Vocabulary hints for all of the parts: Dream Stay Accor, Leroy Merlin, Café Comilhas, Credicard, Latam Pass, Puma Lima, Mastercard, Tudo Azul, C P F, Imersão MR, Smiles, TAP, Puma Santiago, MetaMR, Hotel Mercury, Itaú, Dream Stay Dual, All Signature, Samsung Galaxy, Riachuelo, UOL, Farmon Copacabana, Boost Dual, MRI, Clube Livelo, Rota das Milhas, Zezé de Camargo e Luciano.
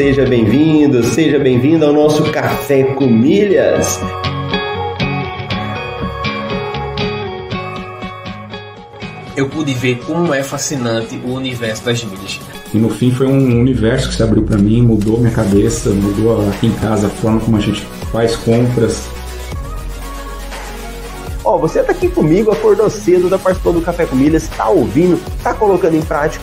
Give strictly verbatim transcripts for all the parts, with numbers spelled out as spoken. Seja bem-vindo, seja bem-vindo ao nosso Café Comilhas. Eu pude ver como é fascinante o universo das milhas. E no fim foi um universo que se abriu para mim, mudou minha cabeça, mudou aqui em casa a forma como a gente faz compras. Ó, oh, você tá aqui comigo, acordou cedo, tá participando do Café Comilhas, tá ouvindo, tá colocando em prática.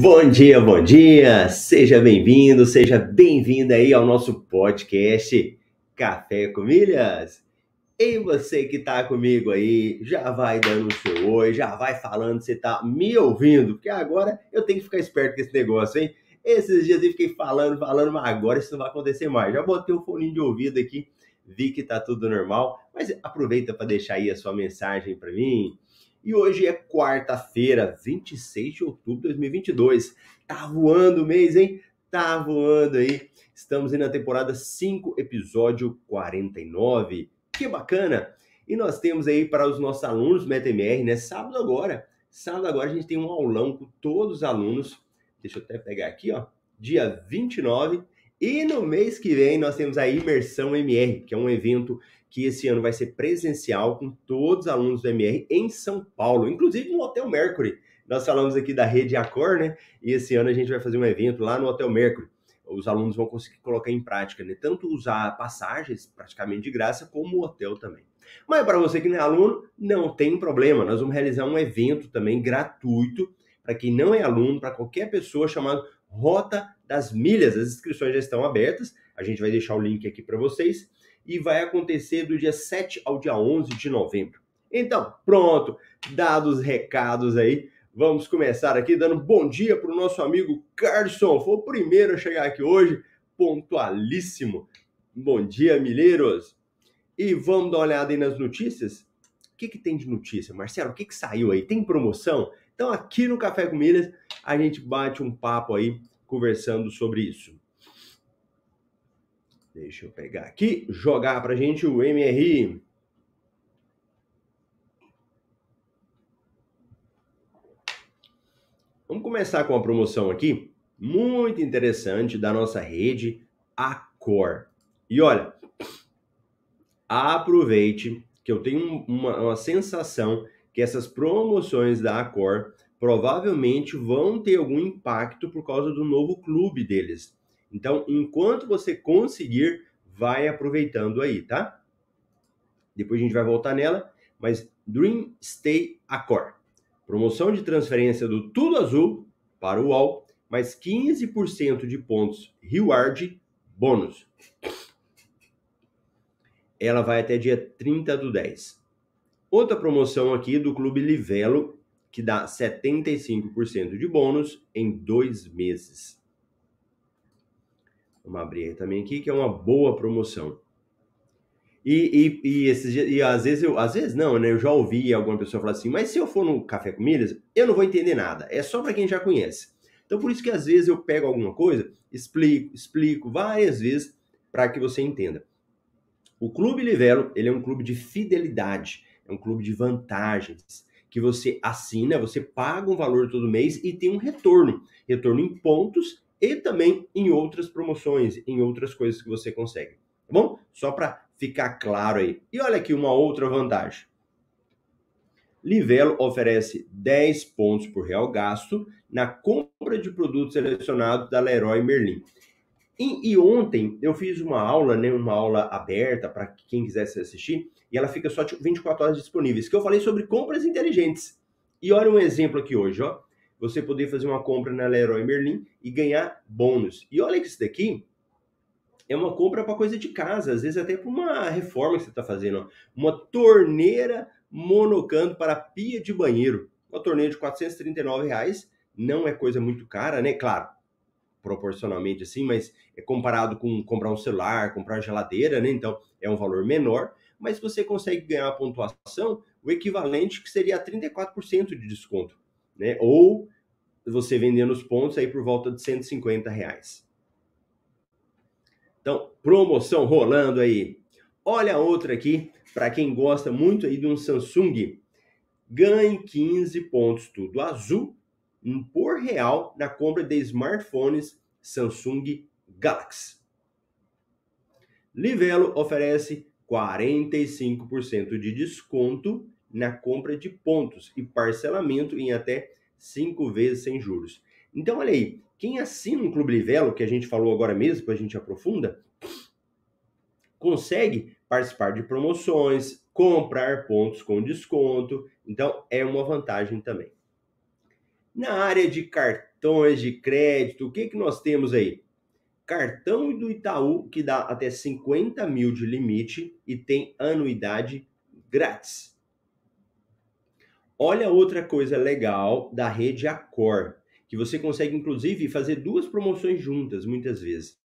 Bom dia, bom dia! Seja bem-vindo, seja bem-vinda aí ao nosso podcast Café Comilhas. E você que tá comigo aí, já vai dando o seu oi, já vai falando se tá me ouvindo, porque agora eu tenho que ficar esperto com esse negócio, hein? Esses dias eu fiquei falando, falando, mas agora isso não vai acontecer mais. Já botei um foninho de ouvido aqui, vi que tá tudo normal, mas aproveita para deixar aí a sua mensagem para mim. E hoje é quarta-feira, vinte e seis de outubro de dois mil e vinte e dois. Tá voando o mês, hein? Tá voando aí. Estamos aí na temporada cinco, episódio quarenta e nove. Que bacana! E nós temos aí para os nossos alunos MetaMR, né? Sábado agora. Sábado agora a gente tem um aulão com todos os alunos. Deixa eu até pegar aqui, ó. Dia vinte e nove. E no mês que vem nós temos a Imersão M R, que é um evento que esse ano vai ser presencial com todos os alunos do M R em São Paulo, inclusive no Hotel Mercury. Nós falamos aqui da rede Accor, né? E esse ano a gente vai fazer um evento lá no Hotel Mercury. Os alunos vão conseguir colocar em prática, né? Tanto usar passagens praticamente de graça, como o hotel também. Mas para você que não é aluno, não tem problema. Nós vamos realizar um evento também gratuito para quem não é aluno, para qualquer pessoa, chamado Rota das Milhas. As inscrições já estão abertas. A gente vai deixar o link aqui para vocês. E vai acontecer do dia sete ao dia onze de novembro. Então, pronto, dados os recados aí, vamos começar aqui dando bom dia para o nosso amigo Carson. Foi o primeiro a chegar aqui hoje, pontualíssimo. Bom dia, milheiros. E vamos dar uma olhada aí nas notícias? O que, que tem de notícia, Marcelo? O que, que saiu aí? Tem promoção? Então, aqui no Café com Milhas, a gente bate um papo aí, conversando sobre isso. Deixa eu pegar aqui, jogar pra gente o M R I. Vamos começar com uma promoção aqui, muito interessante, da nossa rede Accor. E olha, aproveite que eu tenho uma, uma sensação que essas promoções da Accor provavelmente vão ter algum impacto por causa do novo clube deles. Então, enquanto você conseguir, vai aproveitando aí, tá? Depois a gente vai voltar nela, mas Dream Stay Accor. Promoção de transferência do Tudo Azul para o U O L, mais quinze por cento de pontos reward bônus. Ela vai até dia trinta do dez. Outra promoção aqui do Clube Livelo, que dá setenta e cinco por cento de bônus em dois meses. Vamos abrir aí também aqui, que é uma boa promoção. E, e, e, esses, e às vezes, eu, às vezes não, né? Eu já ouvi alguma pessoa falar assim, mas se eu for no Café Comilhas, eu não vou entender nada. É só para quem já conhece. Então, por isso que às vezes eu pego alguma coisa, explico, explico várias vezes para que você entenda. O Clube Livelo, ele é um clube de fidelidade, é um clube de vantagens, que você assina, você paga um valor todo mês e tem um retorno. Retorno em pontos e também em outras promoções, em outras coisas que você consegue, tá bom? Só para ficar claro aí. E olha aqui uma outra vantagem. Livelo oferece dez pontos por real gasto na compra de produtos selecionados da Leroy Merlin. E, e ontem eu fiz uma aula, né, uma aula aberta para quem quisesse assistir, e ela fica só tipo, vinte e quatro horas disponíveis, que eu falei sobre compras inteligentes. E olha um exemplo aqui hoje, ó. Você poder fazer uma compra na Leroy Merlin e ganhar bônus. E olha que isso daqui é uma compra para coisa de casa, às vezes até para uma reforma que você está fazendo. Ó. Uma torneira monocanto para pia de banheiro. Uma torneira de quatrocentos e trinta e nove reais, não é coisa muito cara, né? Claro, proporcionalmente assim, mas é comparado com comprar um celular, comprar geladeira, né? Então é um valor menor, mas você consegue ganhar a pontuação, o equivalente que seria a trinta e quatro por cento de desconto, né? Ou você vendendo os pontos aí por volta de cento e cinquenta reais. Então, promoção rolando aí. Olha outra aqui, para quem gosta muito aí de um Samsung, ganhe quinze pontos Tudo Azul por real na compra de smartphones Samsung Galaxy. Livelo oferece quarenta e cinco por cento de desconto na compra de pontos e parcelamento em até cinco vezes sem juros. Então, olha aí, quem assina um Clube Livelo, que a gente falou agora mesmo, que a gente aprofunda, consegue participar de promoções, comprar pontos com desconto, então é uma vantagem também. Na área de cartões de crédito, o que, que nós temos aí? Cartão do Itaú, que dá até cinquenta mil de limite e tem anuidade grátis. Olha outra coisa legal da rede Accor, que você consegue, inclusive, fazer duas promoções juntas, muitas vezes.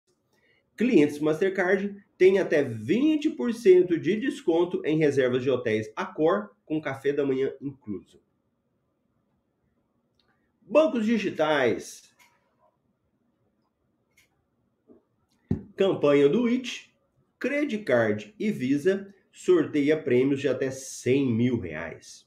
Clientes Mastercard têm até vinte por cento de desconto em reservas de hotéis Accor, com café da manhã incluso. Bancos digitais. Campanha do It, Credicard e Visa sorteia prêmios de até cem mil reais.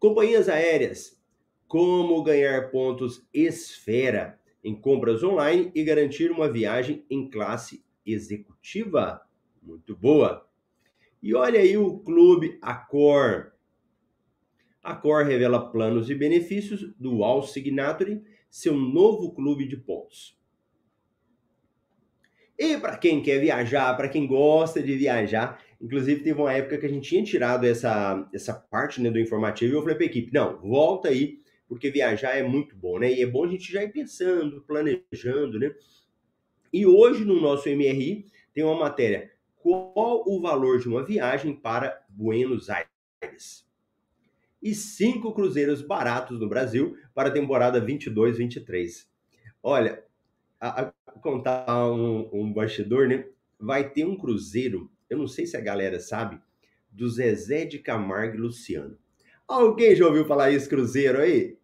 Companhias aéreas. Como ganhar pontos Esfera em compras online e garantir uma viagem em classe executiva. Muito boa! E olha aí o Clube Accor. Accor revela planos e benefícios do All Signature, seu novo clube de pontos. E para quem quer viajar, para quem gosta de viajar, inclusive teve uma época que a gente tinha tirado essa, essa parte, né, do informativo e eu falei para a equipe, não, volta aí, porque viajar é muito bom, né? E é bom a gente já ir pensando, planejando, né? E hoje no nosso M R I tem uma matéria, qual o valor de uma viagem para Buenos Aires? E cinco cruzeiros baratos no Brasil para a temporada vinte e dois, vinte e três. Olha, a, a contar um, um bastidor, né? Vai ter um cruzeiro, eu não sei se a galera sabe, do Zezé de Camargo e Luciano. Alguém já ouviu falar esse cruzeiro aí?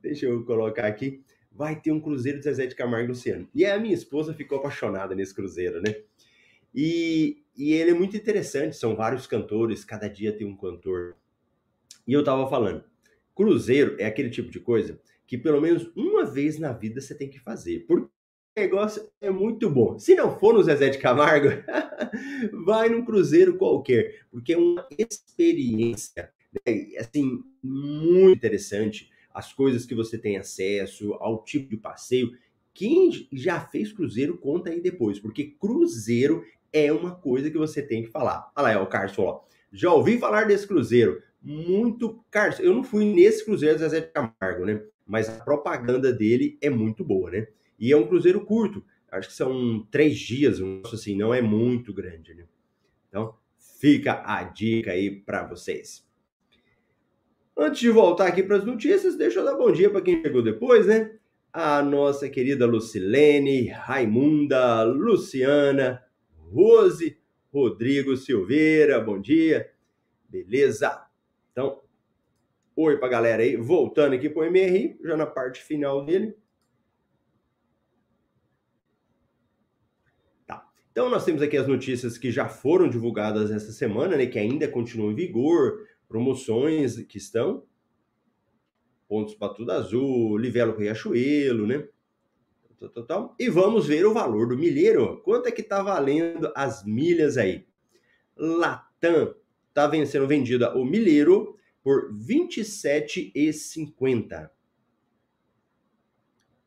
Deixa eu colocar aqui. Vai ter um cruzeiro de Zezé de Camargo e Luciano. E a minha esposa ficou apaixonada nesse cruzeiro, né? E, e ele é muito interessante. São vários cantores. Cada dia tem um cantor. E eu tava falando. Cruzeiro é aquele tipo de coisa que pelo menos uma vez na vida você tem que fazer. Porque o negócio é muito bom. Se não for no Zezé de Camargo, vai num cruzeiro qualquer. Porque é uma experiência... É, assim, muito interessante as coisas que você tem acesso ao tipo de passeio. Quem já fez cruzeiro, conta aí depois, porque cruzeiro é uma coisa que você tem que falar. Olha lá, o Carson, ó, já ouvi falar desse cruzeiro, muito... Carson, eu não fui nesse cruzeiro do Zezé de Camargo, né? Mas a propaganda dele é muito boa, né? E é um cruzeiro curto, acho que são três dias, um negócio assim, não é muito grande, né? Então, fica a dica aí para vocês. Antes de voltar aqui para as notícias, deixa eu dar bom dia para quem chegou depois, né? A nossa querida Lucilene, Raimunda, Luciana, Rose, Rodrigo Silveira, bom dia. Beleza? Então, oi para a galera aí. Voltando aqui para o M R I, já na parte final dele. Tá. Então, nós temos aqui as notícias que já foram divulgadas essa semana, né? Que ainda continuam em vigor. Promoções que estão, pontos para Tudo Azul, Livelo com Riachuelo, né? Tal, tal, tal. E vamos ver o valor do milheiro. Quanto é que está valendo as milhas aí? Latam está sendo vendida o milheiro por vinte e sete reais e cinquenta centavos.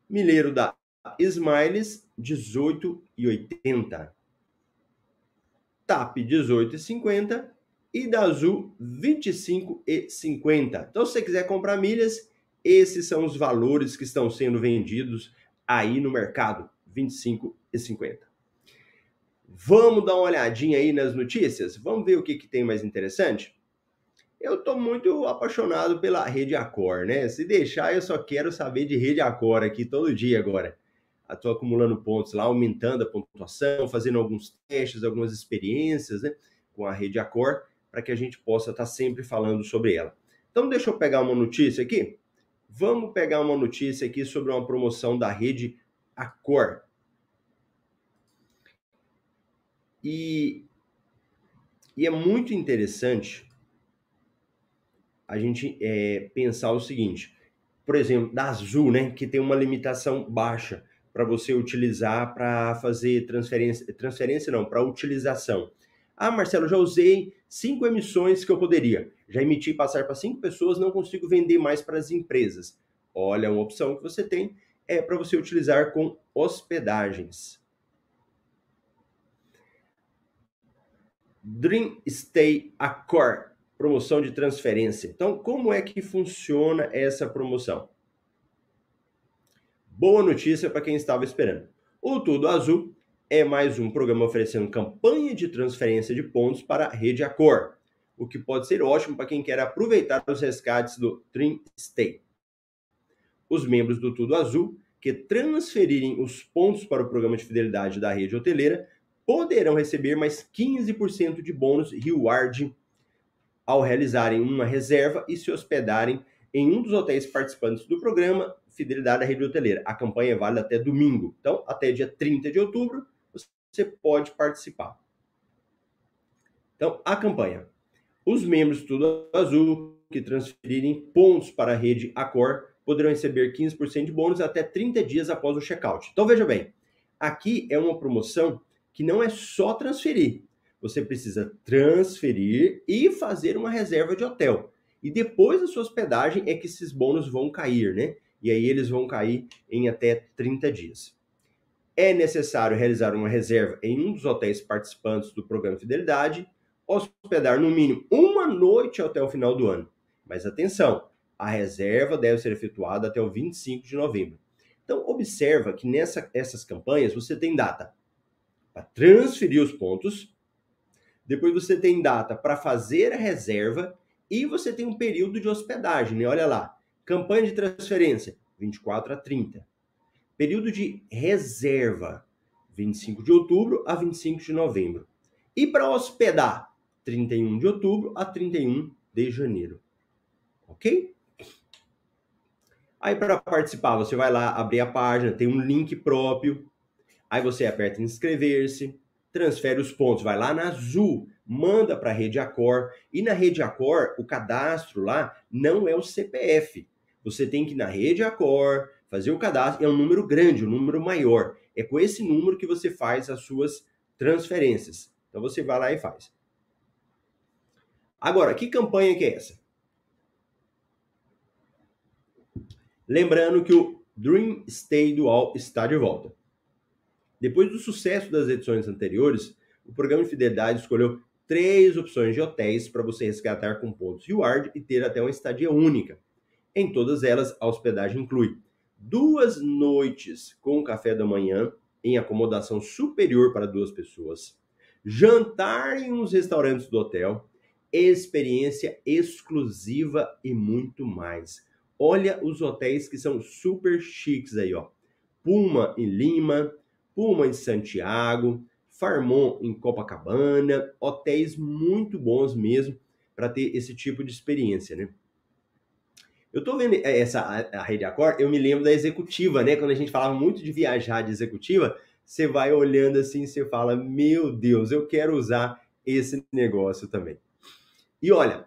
Milheiro da Smiles, dezoito reais e oitenta centavos. T A P, dezoito reais e cinquenta centavos. E da Azul, vinte e cinco reais e cinquenta centavos. Então, se você quiser comprar milhas, esses são os valores que estão sendo vendidos aí no mercado, vinte e cinco reais e cinquenta centavos. Vamos dar uma olhadinha aí nas notícias? Vamos ver o que, que tem mais interessante? Eu estou muito apaixonado pela rede Accor, né? Se deixar, eu só quero saber de rede Accor aqui todo dia agora. Estou acumulando pontos lá, aumentando a pontuação, fazendo alguns testes, algumas experiências, né, com a rede Accor, para que a gente possa estar sempre falando sobre ela. Então, deixa eu pegar uma notícia aqui. Vamos pegar uma notícia aqui sobre uma promoção da rede Accor. E, e é muito interessante a gente é, pensar o seguinte, por exemplo, da Azul, né, que tem uma limitação baixa para você utilizar para fazer transferência, transferência não, para utilização. Ah, Marcelo, já usei cinco emissões que eu poderia, já emiti passar para cinco pessoas, não consigo vender mais para as empresas. Olha, uma opção que você tem é para você utilizar com hospedagens. Dream Stay Accor, promoção de transferência. Então, como é que funciona essa promoção? Boa notícia para quem estava esperando. O Tudo Azul é mais um programa oferecendo campanha de transferência de pontos para a rede Accor, o que pode ser ótimo para quem quer aproveitar os rescates do Dream Stay. Os membros do Tudo Azul que transferirem os pontos para o programa de fidelidade da rede hoteleira poderão receber mais quinze por cento de bônus reward ao realizarem uma reserva e se hospedarem em um dos hotéis participantes do programa Fidelidade da Rede Hoteleira. A campanha é válida até domingo. Então, até dia trinta de outubro, você pode participar. Então, a campanha. Os membros do Tudo Azul que transferirem pontos para a rede Accor poderão receber quinze por cento de bônus até trinta dias após o check-out. Então, veja bem, aqui é uma promoção que não é só transferir. Você precisa transferir e fazer uma reserva de hotel. E depois da sua hospedagem é que esses bônus vão cair, né? E aí eles vão cair em até trinta dias. É necessário realizar uma reserva em um dos hotéis participantes do programa Fidelidade, hospedar no mínimo uma noite até o final do ano. Mas atenção, a reserva deve ser efetuada até o vinte e cinco de novembro. Então, observa que nessa, essas campanhas você tem data para transferir os pontos, depois você tem data para fazer a reserva e você tem um período de hospedagem, né? Olha lá, campanha de transferência, vinte e quatro a trinta. Período de reserva, vinte e cinco de outubro a vinte e cinco de novembro. E para hospedar, trinta e um de outubro a trinta e um de janeiro. Ok? Aí para participar, você vai lá abrir a página, tem um link próprio. Aí você aperta em inscrever-se. Transfere os pontos, vai lá na Azul, manda para a rede Accor. E na rede Accor, o cadastro lá não é o C P F. Você tem que ir na rede Accor, fazer o cadastro, é um número grande, um número maior. É com esse número que você faz as suas transferências. Então você vai lá e faz. Agora, que campanha que é essa? Lembrando que o Dream Stay Dual está de volta. Depois do sucesso das edições anteriores, o programa de fidelidade escolheu três opções de hotéis para você resgatar com pontos reward e ter até uma estadia única. Em todas elas, a hospedagem inclui duas noites com café da manhã em acomodação superior para duas pessoas, jantar em uns restaurantes do hotel, experiência exclusiva e muito mais. Olha os hotéis que são super chiques aí, ó. Puma em Lima, Puma em Santiago, Farmon em Copacabana, hotéis muito bons mesmo para ter esse tipo de experiência, né? Eu tô vendo essa a, a rede Accor, eu me lembro da executiva, né? Quando a gente falava muito de viajar de executiva, você vai olhando assim, você fala, meu Deus, eu quero usar esse negócio também. E olha,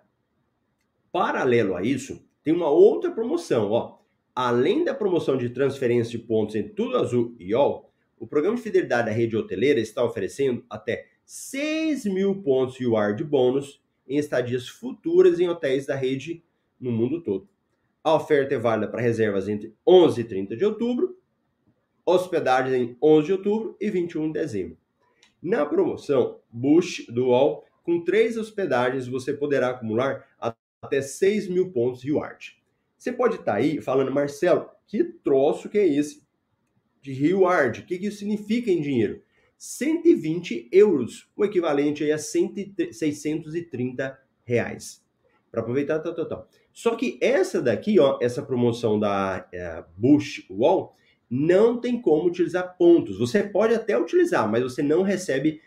paralelo a isso, tem uma outra promoção, ó. Além da promoção de transferência de pontos em Tudo Azul e U O L, o programa de fidelidade da rede hoteleira está oferecendo até seis mil pontos reward de bônus em estadias futuras em hotéis da rede no mundo todo. A oferta é válida para reservas entre onze e trinta de outubro, hospedagens em onze de outubro e vinte e um de dezembro. Na promoção Boost Dual, com três hospedagens você poderá acumular até seis mil pontos reward. Você pode estar aí falando, Marcelo, que troço que é esse? De reward, o que isso significa em dinheiro? cento e vinte euros, o equivalente aí a seiscentos e trinta reais. para aproveitar, tal, tal, tal. Só que essa daqui, ó, essa promoção da é, Boost Dual, não tem como utilizar pontos. Você pode até utilizar, mas você não recebe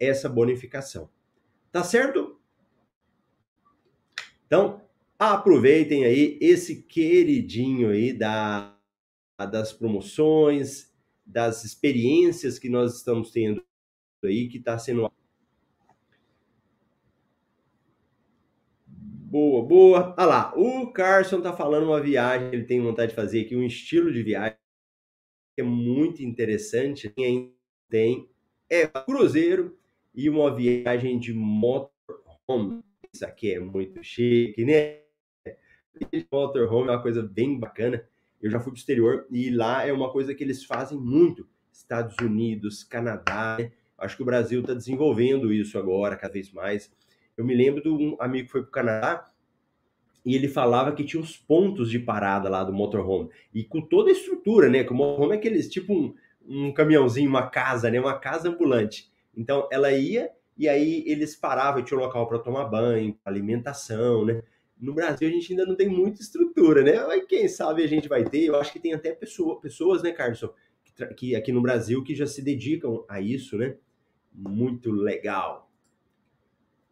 essa bonificação. Tá certo? Então, aproveitem aí esse queridinho aí da, das promoções, das experiências que nós estamos tendo aí, que está sendo... Boa, boa. Ah lá, o Carson tá falando uma viagem, ele tem vontade de fazer aqui, um estilo de viagem que é muito interessante. Quem tem é cruzeiro e uma viagem de motorhome. Isso aqui é muito chique, né? Motorhome é uma coisa bem bacana. Eu já fui pro exterior e lá é uma coisa que eles fazem muito. Estados Unidos, Canadá, né? Acho que o Brasil tá desenvolvendo isso agora cada vez mais. Eu me lembro de um amigo que foi para o Canadá e ele falava que tinha uns pontos de parada lá do motorhome. E com toda a estrutura, né? Que o motorhome é aqueles, tipo um, um caminhãozinho, uma casa, né? Uma casa ambulante. Então, ela ia e aí eles paravam, tinha um local para tomar banho, alimentação, né? No Brasil, a gente ainda não tem muita estrutura, né? Mas quem sabe a gente vai ter. Eu acho que tem até pessoa, pessoas, né, Carson? Que, que, aqui no Brasil que já se dedicam a isso, né? Muito legal.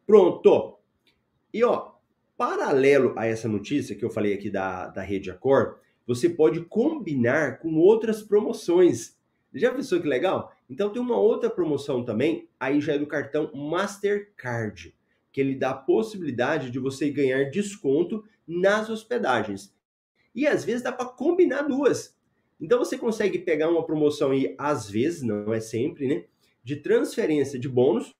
Pronto. E, ó, paralelo a essa notícia que eu falei aqui da, da rede Accor, você pode combinar com outras promoções. Já pensou que legal? Então, tem uma outra promoção também, aí já é do cartão Mastercard, que ele dá a possibilidade de você ganhar desconto nas hospedagens. E, às vezes, dá para combinar duas. Então, você consegue pegar uma promoção e, às vezes, não é sempre, né, de transferência de bônus,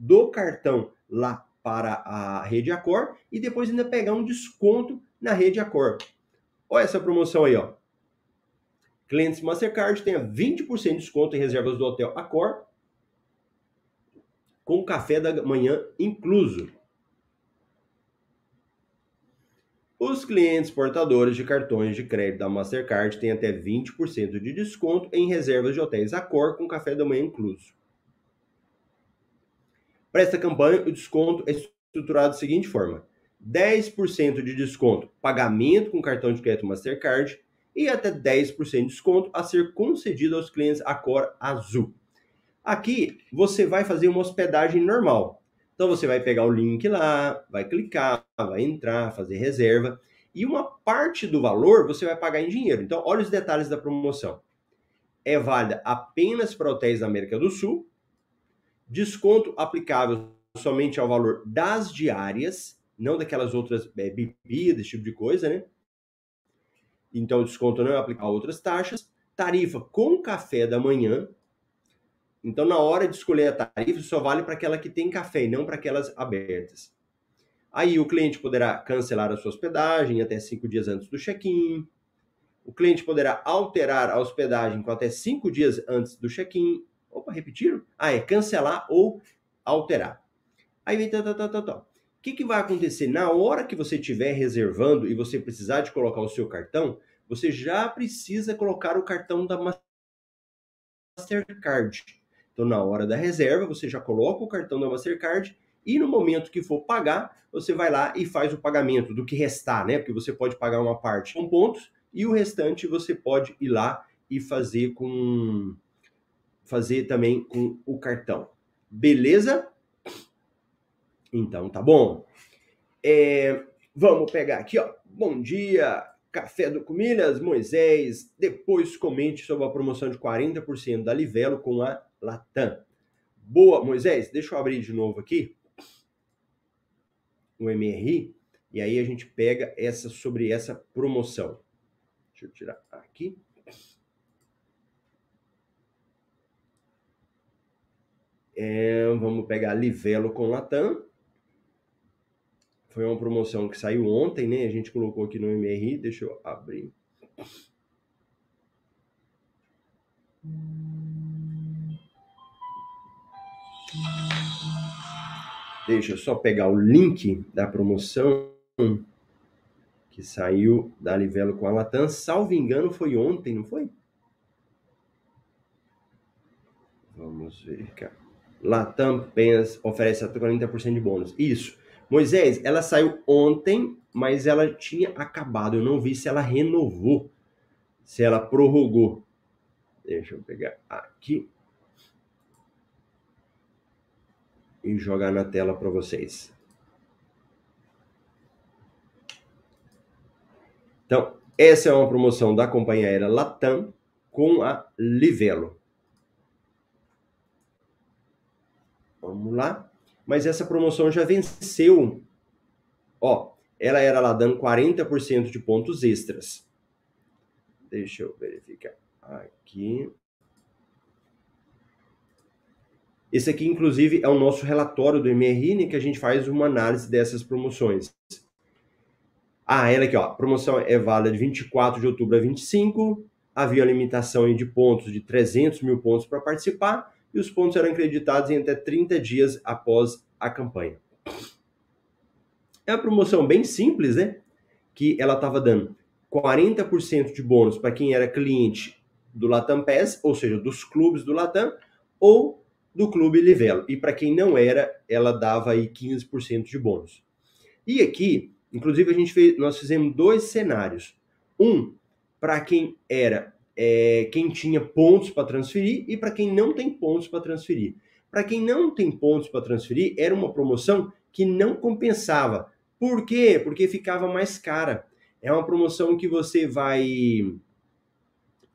do cartão lá para a rede Accor e depois ainda pegar um desconto na rede Accor. Olha essa promoção aí, ó. Clientes Mastercard tenha vinte por cento de desconto em reservas do hotel Accor com café da manhã incluso. Os clientes portadores de cartões de crédito da Mastercard têm até vinte por cento de desconto em reservas de hotéis Accor com café da manhã incluso. Para esta campanha, o desconto é estruturado da seguinte forma. dez por cento de desconto, pagamento com cartão de crédito Mastercard e até dez por cento de desconto a ser concedido aos clientes Accor Azul. Aqui, você vai fazer uma hospedagem normal. Então, você vai pegar o link lá, vai clicar, vai entrar, fazer reserva. E uma parte do valor você vai pagar em dinheiro. Então, olha os detalhes da promoção. É válida apenas para hotéis da América do Sul. Desconto aplicável somente ao valor das diárias, não daquelas outras é, bebidas, esse tipo de coisa, né? Então, o desconto não é aplicável a outras taxas. Tarifa com café da manhã. Então, na hora de escolher a tarifa, só vale para aquela que tem café e não para aquelas abertas. Aí, o cliente poderá cancelar a sua hospedagem até cinco dias antes do check-in. O cliente poderá alterar a hospedagem com até cinco dias antes do check-in. Opa, repetiram? Ah, é cancelar ou alterar. Aí vem tá, tá, tá, tá, tá. O que, que vai acontecer? Na hora que você estiver reservando e você precisar de colocar o seu cartão, você já precisa colocar o cartão da Mastercard. Então, na hora da reserva, você já coloca o cartão da Mastercard e no momento que for pagar, você vai lá e faz o pagamento do que restar, né? Porque você pode pagar uma parte com pontos e o restante você pode ir lá e fazer com... fazer também com o cartão. Beleza? Então, tá bom. É, vamos pegar aqui, ó. Bom dia, Café do Comilhas, Moisés. Depois comente sobre a promoção de quarenta por cento da Livelo com a Latam. Boa, Moisés. Deixa eu abrir de novo aqui o M R I. E aí a gente pega essa sobre essa promoção. Deixa eu tirar aqui. É, vamos pegar Livelo com Latam. Foi uma promoção que saiu ontem, né? A gente colocou aqui no M R I. Deixa eu abrir. Deixa eu só pegar o link da promoção que saiu da Livelo com a Latam. Salvo engano, foi ontem, não foi? Vamos ver, cara. Latam Pass oferece até quarenta por cento de bônus. Isso. Moisés, ela saiu ontem, mas ela tinha acabado. Eu não vi se ela renovou, se ela prorrogou. Deixa eu pegar aqui e jogar na tela para vocês. Então, essa é uma promoção da companhia aérea Latam com a Livelo. Vamos lá. Mas essa promoção já venceu. Ó, ela era lá dando quarenta por cento de pontos extras. Deixa eu verificar aqui. Esse aqui, inclusive, é o nosso relatório do M R I, né, que a gente faz uma análise dessas promoções. Ah, ela aqui, ó, a promoção é válida de vinte e quatro de outubro a vinte e cinco, havia limitação de pontos de trezentos mil pontos para participar e os pontos eram creditados em até trinta dias após a campanha. É uma promoção bem simples, né? Que ela estava dando quarenta por cento de bônus para quem era cliente do Latam Pass, ou seja, dos clubes do Latam, ou do Clube Livelo. E para quem não era, ela dava aí quinze por cento de bônus. E aqui... Inclusive, a gente fez, nós fizemos dois cenários. Um, para quem era, é, quem tinha pontos para transferir e para quem não tem pontos para transferir. Para quem não tem pontos para transferir, era uma promoção que não compensava. Por quê? Porque ficava mais cara. É uma promoção que você vai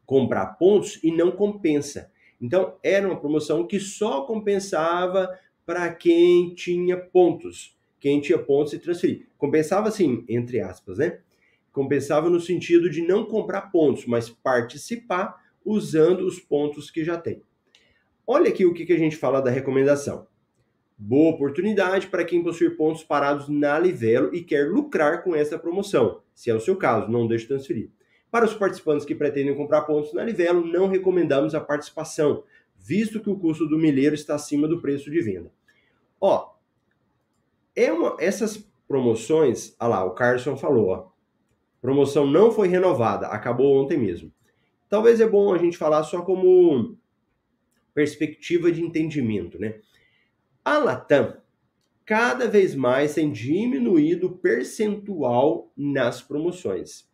comprar pontos e não compensa. Então, era uma promoção que só compensava para quem tinha pontos. Quem tinha pontos e transferir. Compensava assim, entre aspas, né? Compensava no sentido de não comprar pontos, mas participar usando os pontos que já tem. Olha aqui o que a gente fala da recomendação. Boa oportunidade para quem possui pontos parados na Livelo e quer lucrar com essa promoção. Se é o seu caso, não deixe transferir. Para os participantes que pretendem comprar pontos na Livelo, não recomendamos a participação, visto que o custo do milheiro está acima do preço de venda. Ó, É uma, essas promoções, olha lá, o Carson falou, ó, promoção não foi renovada, acabou ontem mesmo. Talvez é bom a gente falar só como perspectiva de entendimento, né? A Latam cada vez mais tem diminuído o percentual nas promoções.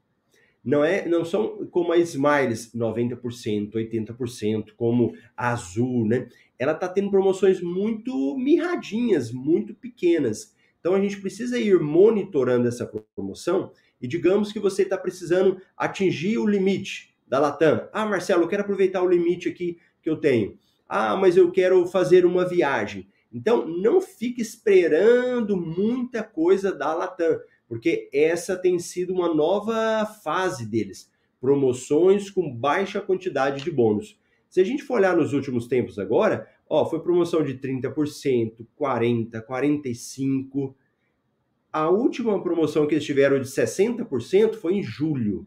Não, é, não são como a Smiles, noventa por cento, oitenta por cento, como a Azul, né? Ela está tendo promoções muito mirradinhas, muito pequenas. Então, a gente precisa ir monitorando essa promoção e digamos que você está precisando atingir o limite da Latam. Ah, Marcelo, eu quero aproveitar o limite aqui que eu tenho. Ah, mas eu quero fazer uma viagem. Então, não fique esperando muita coisa da Latam, porque essa tem sido uma nova fase deles. Promoções com baixa quantidade de bônus. Se a gente for olhar nos últimos tempos agora, ó, foi promoção de trinta por cento, quarenta por cento, quarenta e cinco por cento. A última promoção que eles tiveram de sessenta por cento foi em julho.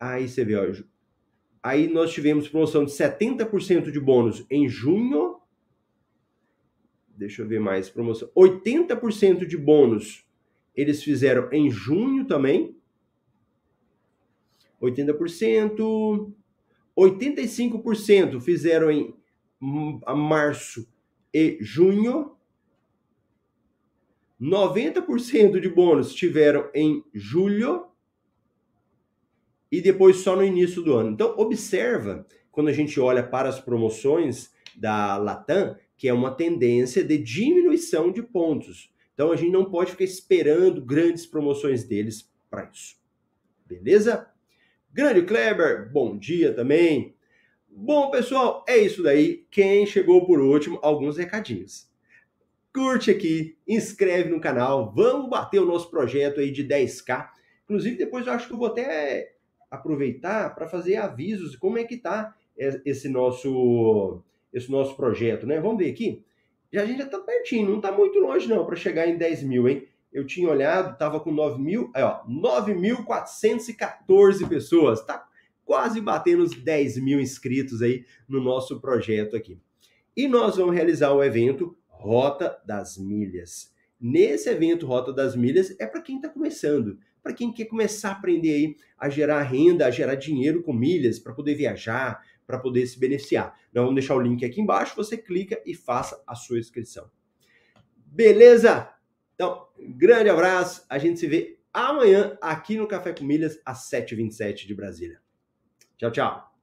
Aí você vê, ó, aí nós tivemos promoção de setenta por cento de bônus em junho. Deixa eu ver mais promoção. oitenta por cento de bônus eles fizeram em junho também. oitenta por cento... oitenta e cinco por cento fizeram em março e junho, noventa por cento de bônus tiveram em julho e depois só no início do ano. Então, observa, quando a gente olha para as promoções da Latam, que é uma tendência de diminuição de pontos. Então, a gente não pode ficar esperando grandes promoções deles para isso. Beleza? Grande Kleber, bom dia também. Bom, pessoal, é isso daí. Quem chegou por último, alguns recadinhos. Curte aqui, inscreve no canal, vamos bater o nosso projeto aí de dez K. Inclusive, depois eu acho que eu vou até aproveitar para fazer avisos de como é que tá esse nosso, esse nosso projeto, né? Vamos ver aqui. Já a gente já tá pertinho, não tá muito longe não para chegar em dez mil, hein? Eu tinha olhado, tava com nove mil, aí ó, nove mil quatrocentos e quatorze pessoas, tá quase batendo os dez mil inscritos aí no nosso projeto aqui. E nós vamos realizar o evento Rota das Milhas. Nesse evento Rota das Milhas é para quem tá começando, para quem quer começar a aprender aí a gerar renda, a gerar dinheiro com milhas, para poder viajar, para poder se beneficiar. Nós vamos deixar o link aqui embaixo, você clica e faça a sua inscrição. Beleza? Então, grande abraço. A gente se vê amanhã aqui no Café Comilhas às sete e vinte e sete de Brasília. Tchau, tchau.